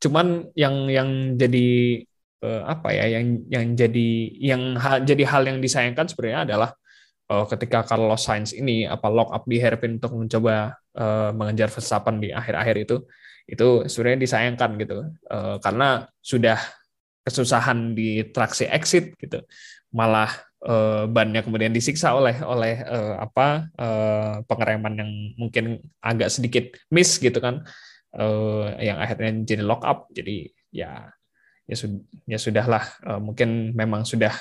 Cuman yang jadi jadi hal yang disayangkan sebenarnya adalah ketika Carlos Sainz ini lock up di hairpin untuk mencoba mengejar Verstappen di akhir-akhir itu sebenarnya disayangkan gitu, karena sudah kesusahan di traksi exit gitu, malah bannya kemudian disiksa oleh pengereman yang mungkin agak sedikit miss gitu kan, yang akhirnya jadi lock up. Jadi ya sudahlah, mungkin memang sudah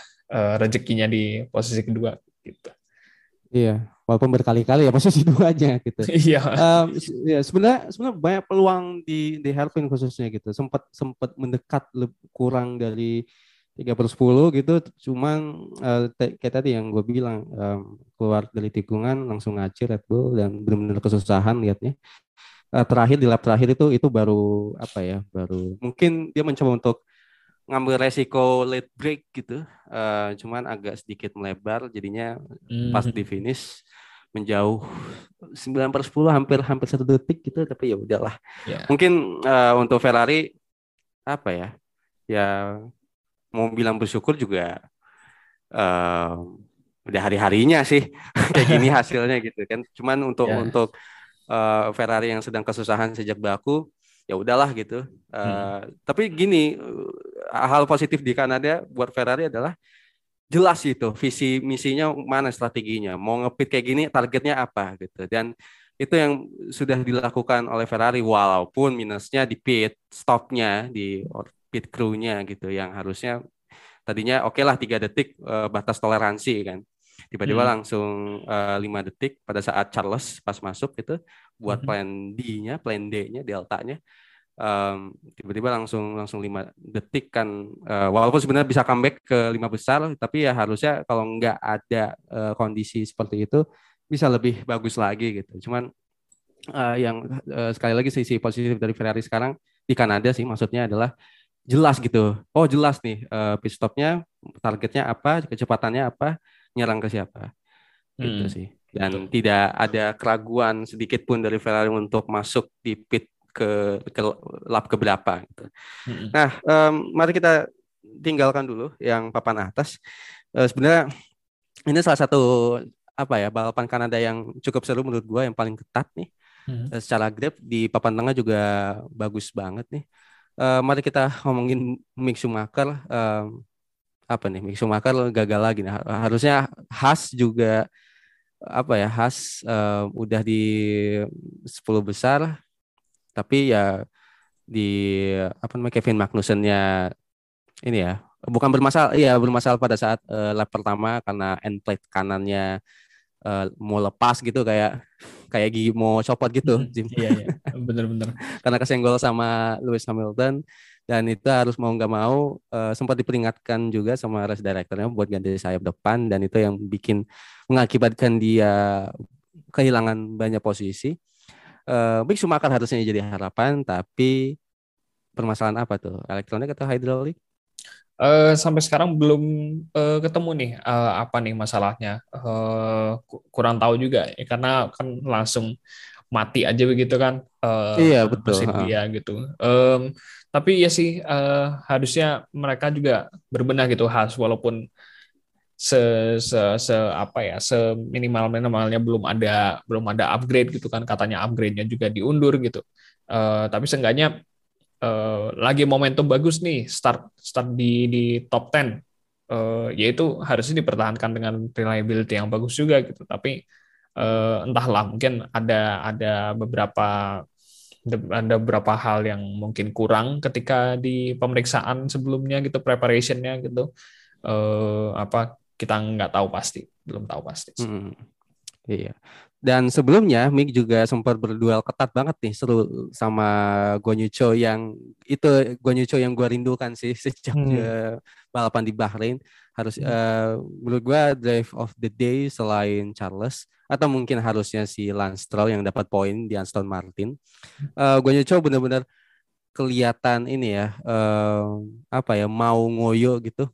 rezekinya di posisi kedua gitu. Iya, walaupun berkali-kali ya posisi itu aja gitu. Iya. Ya sebenarnya banyak peluang di hairpin khususnya gitu. Sempat mendekat kurang dari 3/10 gitu. Cuman kayak tadi yang gue bilang, keluar dari tikungan langsung ngacir Red Bull dan benar-benar kesusahan liatnya. Terakhir di lap terakhir itu baru baru mungkin dia mencoba untuk ngambil resiko late break gitu, cuman agak sedikit melebar, jadinya pas di finish menjauh 9/10 hampir 1 detik gitu, tapi ya udahlah. Yeah. Mungkin untuk Ferrari mau bilang bersyukur juga udah hari-harinya sih kayak gini hasilnya gitu kan. Cuman untuk Ferrari yang sedang kesusahan sejak Baku, ya udahlah gitu. Tapi gini, hal positif di Kanada buat Ferrari adalah jelas itu visi misinya mana, strateginya mau ngepit kayak gini, targetnya apa gitu. Dan itu yang sudah dilakukan oleh Ferrari, walaupun minusnya di pit stopnya, di pit crewnya gitu, yang harusnya tadinya oke lah 3 detik batas toleransi kan, tiba-tiba langsung 5 detik pada saat Charles pas masuk gitu buat plan D-nya deltanya, tiba-tiba langsung 5 detik kan, walaupun sebenarnya bisa comeback ke 5 besar, tapi ya harusnya kalau nggak ada kondisi seperti itu bisa lebih bagus lagi gitu. Cuman yang sekali lagi sisi positif dari Ferrari sekarang di Kanada sih, maksudnya adalah jelas gitu. Oh jelas nih pit stopnya, targetnya apa, kecepatannya apa, nyerang ke siapa gitu sih. Dan tidak ada keraguan sedikit pun dari Ferrari untuk masuk di pit ke lap keberapa gitu. Nah mari kita tinggalkan dulu yang papan atas. Sebenarnya ini salah satu balapan Kanada yang cukup seru menurut gue, yang paling ketat nih. Secara grip di papan tengah juga bagus banget nih. Mari kita ngomongin Mick Schumacher. Mick Schumacher gagal lagi nih. Harusnya Haas juga Haas udah di 10 besar, tapi ya di Kevin Magnussen-nya ini ya bukan bermasalah, ya bermasalah pada saat lap pertama karena end plate kanannya mau lepas gitu, kayak gigi mau copot gitu, Jim. Iya, benar-benar. Karena kesenggol sama Lewis Hamilton, dan itu harus mau nggak mau sempat diperingatkan juga sama race director-nya buat ganti sayap depan, dan itu yang bikin mengakibatkan dia kehilangan banyak posisi. Mick Schumacher harusnya jadi harapan, tapi permasalahan apa tuh? Elektronik atau hidrolik? Sampai sekarang belum ketemu nih masalahnya. Kurang tahu juga ya, karena kan langsung mati aja begitu kan. Iya betul. Dia gitu. Tapi ya sih harusnya mereka juga berbenah gitu, Haas, walaupun seminimal-minimalnya belum ada upgrade gitu kan, katanya upgrade-nya juga diundur gitu. Tapi seenggaknya lagi momentum bagus nih, start di top 10, yaitu harusnya dipertahankan dengan reliability yang bagus juga gitu. Tapi entahlah, mungkin ada beberapa hal yang mungkin kurang ketika di pemeriksaan sebelumnya gitu, preparationnya gitu. Kita nggak tahu pasti, belum tahu pasti. Iya. Dan sebelumnya Mick juga sempat berduel ketat banget nih, seru sama Guanyu Zhou, yang itu Guanyu Zhou yang gue rindukan sih sejak balapan di Bahrain. Harus menurut gue drive of the day selain Charles, atau mungkin harusnya si Lance Stroll yang dapat poin di Aston Martin. Guanyu Zhou benar-benar kelihatan ini ya, mau ngoyo gitu,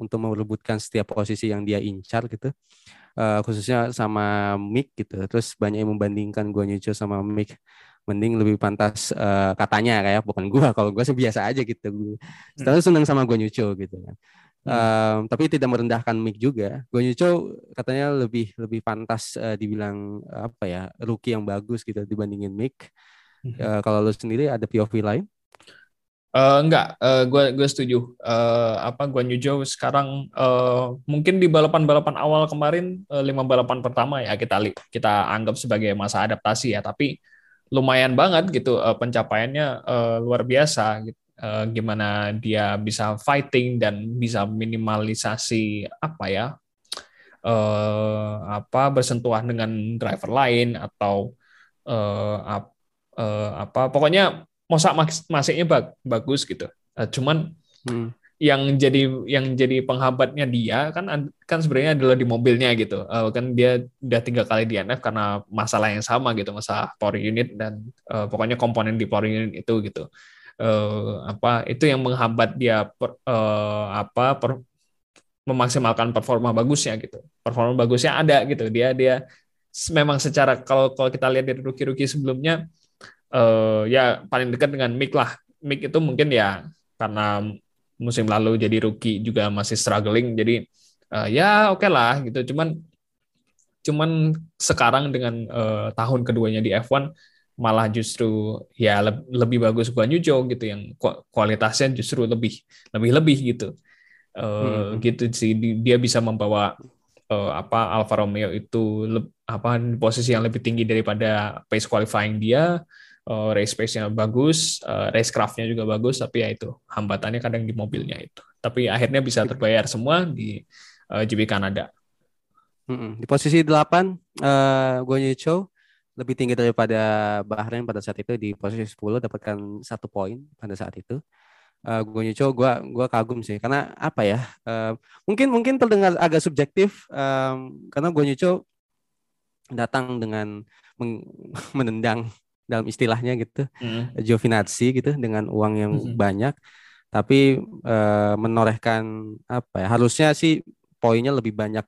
untuk merebutkan setiap posisi yang dia incar gitu. Khususnya sama Mick gitu. Terus banyak yang membandingkan Guanyu Zhou sama Mick, mending lebih pantas katanya, kayak bukan gua, kalau gua biasa aja gitu. Terus senang sama Guanyu Zhou gitu kan. Tapi tidak merendahkan Mick juga. Guanyu Zhou katanya lebih pantas dibilang rookie yang bagus gitu dibandingin Mick. Kalau lu sendiri ada POV lain? Enggak, gue setuju. Guanyu Zhou sekarang mungkin di balapan-balapan awal kemarin, 5 balapan pertama ya kita anggap sebagai masa adaptasi ya, tapi lumayan banget gitu pencapaiannya, luar biasa gitu. Gimana dia bisa fighting dan bisa minimalisasi bersentuhan dengan driver lain atau pokoknya Mosak masih bagus gitu. Cuman yang jadi penghambatnya dia kan sebenarnya adalah di mobilnya gitu. Kan dia udah 3 kali DNF karena masalah yang sama gitu, masalah power unit dan pokoknya komponen di power unit itu gitu. Itu yang menghambat dia memaksimalkan performa bagusnya gitu. Performa bagusnya ada gitu. Dia memang secara kalau kita lihat dari rookie-rookie sebelumnya, paling dekat dengan Mick lah. Mick itu mungkin ya karena musim lalu jadi rookie juga masih struggling, jadi oke lah gitu. Cuman sekarang dengan tahun keduanya di F1 malah justru ya lebih bagus Guanyu Zhou gitu, yang kualitasnya justru lebih gitu. gitu sih, dia bisa membawa Alfa Romeo itu posisi yang lebih tinggi daripada pace qualifying dia. Race pace-nya bagus, racecraft-nya juga bagus, tapi ya itu hambatannya kadang di mobilnya itu. Tapi akhirnya bisa terbayar semua di GP Kanada. Di posisi 8 Guanyu Zhou lebih tinggi daripada Bahrain pada saat itu, di posisi 10 dapatkan 1 poin pada saat itu. Guanyu Zhou gua kagum sih karena apa ya? Mungkin terdengar agak subjektif karena Guanyu Zhou datang dengan menendang dalam istilahnya gitu, Giovinazzi gitu, dengan uang yang banyak, tapi menorehkan apa ya, harusnya sih poinnya lebih banyak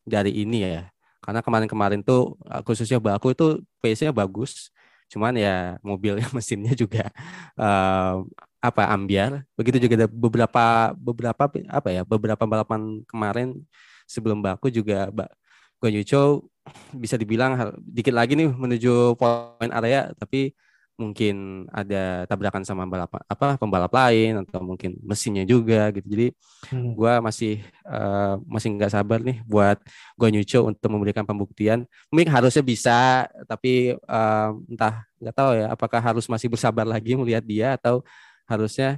dari ini ya, karena kemarin-kemarin tuh khususnya Baku itu pace-nya bagus, cuman ya mobilnya, mesinnya juga ambiar, begitu juga ada beberapa balapan kemarin sebelum Baku juga Guanyu Zhou bisa dibilang dikit lagi nih menuju poin area, tapi mungkin ada tabrakan sama pembalap lain atau mungkin mesinnya juga gitu. Jadi gue masih nggak sabar nih buat Guanyu Zhou untuk memberikan pembuktian. Mungkin harusnya bisa, tapi entah nggak tahu ya apakah harus masih bersabar lagi melihat dia atau harusnya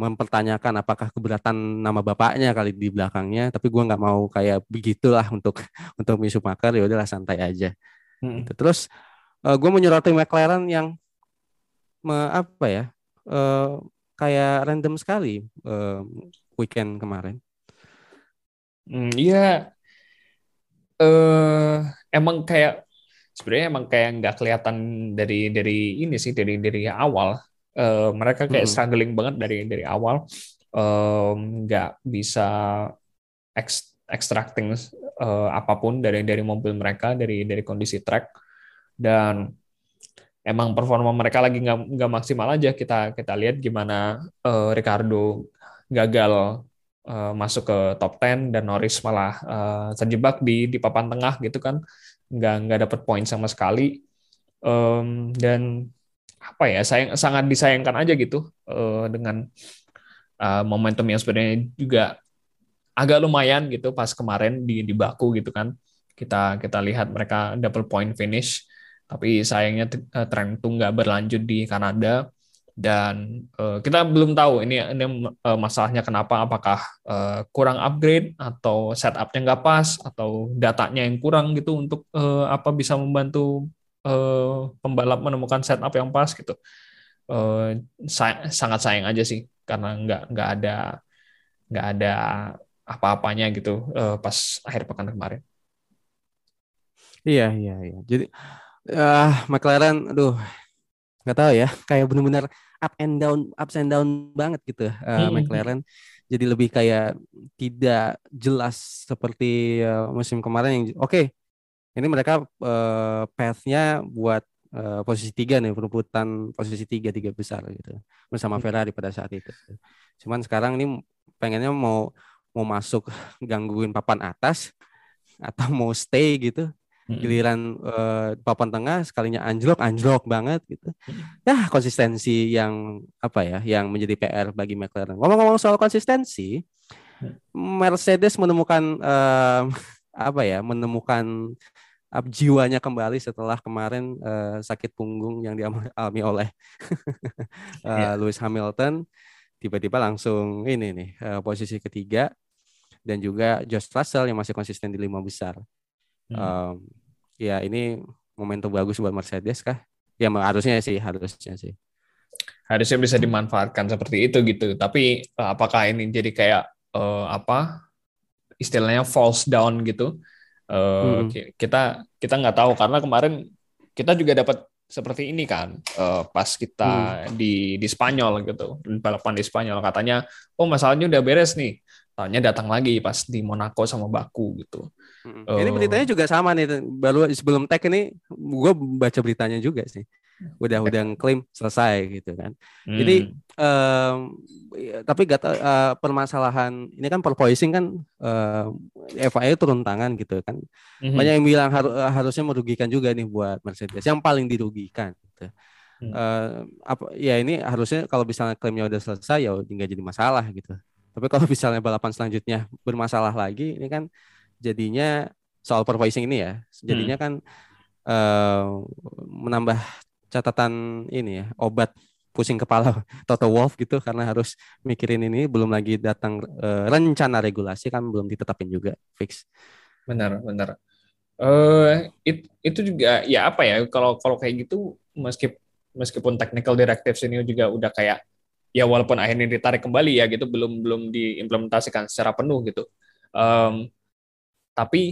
mempertanyakan apakah keberatan nama bapaknya kali di belakangnya, tapi gue nggak mau kayak begitulah untuk Mick Schumacher, ya udahlah santai aja. Gitu. Terus gue menyoroti McLaren yang kayak random sekali weekend kemarin. Emang kayak sebenarnya nggak kelihatan dari ini sih, dari awal. Mereka kayak struggling banget dari awal, nggak bisa extracting apapun dari mobil mereka, dari kondisi track, dan emang performa mereka lagi nggak maksimal aja. Kita lihat gimana Ricardo gagal masuk ke top 10 dan Norris malah terjebak di papan tengah gitu kan, nggak dapat poin sama sekali, dan apa ya, sangat disayangkan aja gitu, dengan momentum yang sebenarnya juga agak lumayan gitu pas kemarin di Baku gitu kan, kita lihat mereka double point finish, tapi sayangnya tren itu nggak berlanjut di Kanada, dan kita belum tahu ini masalahnya kenapa, apakah kurang upgrade atau setupnya nggak pas atau datanya yang kurang gitu untuk bisa membantu pembalap menemukan setup yang pas gitu. Sangat sayang aja sih karena nggak ada apa-apanya gitu pas akhir pekan kemarin. Iya. Jadi McLaren, aduh nggak tahu ya, kayak benar-benar ups and down banget gitu McLaren. Jadi lebih kayak tidak jelas seperti musim kemarin yang oke. Ini mereka path-nya buat posisi 3 nih, perebutan posisi 3 besar gitu bersama Ferrari pada saat itu. Cuman sekarang ini pengennya mau masuk gangguin papan atas atau mau stay gitu. Giliran papan tengah sekalinya anjlok banget gitu. Nah, konsistensi yang yang menjadi PR bagi McLaren. Ngomong-ngomong soal konsistensi, Mercedes menemukan menemukan jiwanya kembali setelah kemarin sakit punggung yang dialami oleh Lewis Hamilton, tiba-tiba langsung ini nih posisi ketiga, dan juga George Russell yang masih konsisten di 5 besar. Ini momentum bagus buat Mercedes kah? Ya harusnya sih. Harusnya bisa dimanfaatkan seperti itu gitu. Tapi apakah ini jadi kayak istilahnya false down gitu, kita nggak tahu karena kemarin kita juga dapat seperti ini kan, pas kita di Spanyol gitu, balapan di Spanyol katanya masalahnya udah beres nih, taunya datang lagi pas di Monaco sama Baku gitu. Ini beritanya juga sama nih, baru sebelum tag ini gue baca beritanya juga sih, udah klaim selesai gitu kan. Jadi tapi permasalahan ini kan porpoising kan, FIA turun tangan gitu kan. Banyak yang bilang harusnya merugikan juga nih buat Mercedes, yang paling dirugikan gitu. ini harusnya kalau misalnya klaimnya udah selesai ya nggak jadi masalah gitu. Tapi kalau misalnya balapan selanjutnya bermasalah lagi, ini kan jadinya soal pervoicing ini ya, jadinya kan menambah catatan ini ya, obat pusing kepala Toto Wolff gitu, karena harus mikirin ini, belum lagi datang rencana regulasi kan belum ditetapin juga fix. Benar. Itu juga ya apa ya, kalau kayak gitu meskipun technical directives ini juga udah kayak ya walaupun akhirnya ditarik kembali ya gitu, belum diimplementasikan secara penuh gitu. Tapi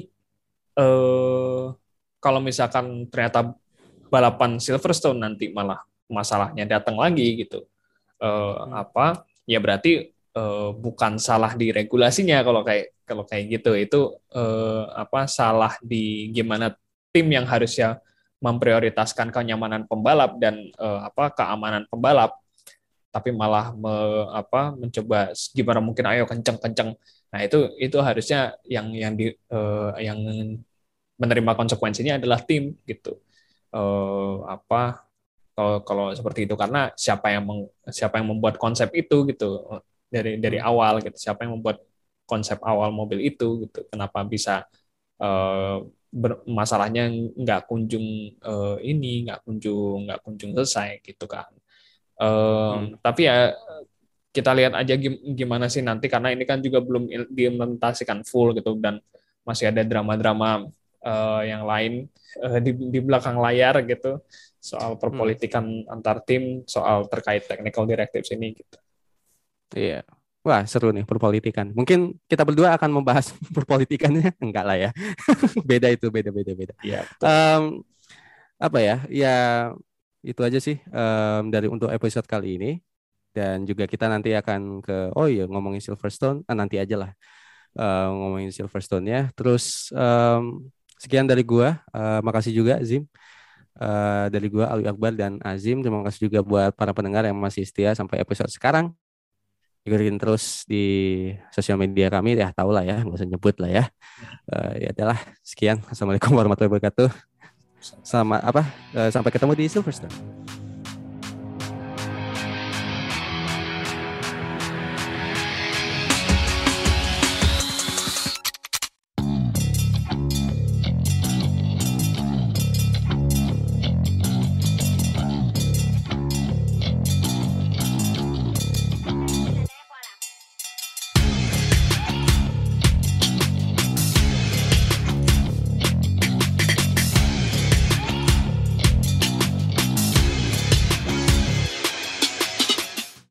kalau misalkan ternyata balapan Silverstone nanti malah masalahnya datang lagi gitu, ya berarti bukan salah di regulasinya kalau kayak gitu, itu salah di gimana tim yang harusnya memprioritaskan kenyamanan pembalap dan keamanan pembalap, tapi malah mencoba gimana mungkin ayo kenceng. Nah itu harusnya yang menerima konsekuensinya adalah tim gitu. Kalau seperti itu, karena siapa yang membuat konsep itu gitu dari awal gitu, siapa yang membuat konsep awal mobil itu gitu, kenapa bisa masalahnya nggak kunjung selesai gitu kan. Tapi ya kita lihat aja gimana sih nanti, karena ini kan juga belum diimplementasikan full gitu, dan masih ada drama-drama yang lain di belakang layar gitu, soal perpolitikan antar tim, soal terkait technical directives ini gitu. Iya. Wah, seru nih perpolitikan. Mungkin kita berdua akan membahas perpolitikannya, enggak lah ya. beda. Iya. Ya itu aja sih dari untuk episode kali ini, dan juga kita nanti akan ngomongin Silverstone, nanti aja lah. Ngomongin Silverstone-nya. Terus sekian dari gua. Makasih juga Azim. Dari gue Alwi Akbar dan Azim, terima kasih juga buat para pendengar yang masih setia sampai episode sekarang. Ikutin terus di sosial media kami, ya tau lah ya, nggak usah nyebut lah ya. Ya adalah sekian. Assalamualaikum warahmatullahi wabarakatuh. Sama sampai ketemu di Silverstone.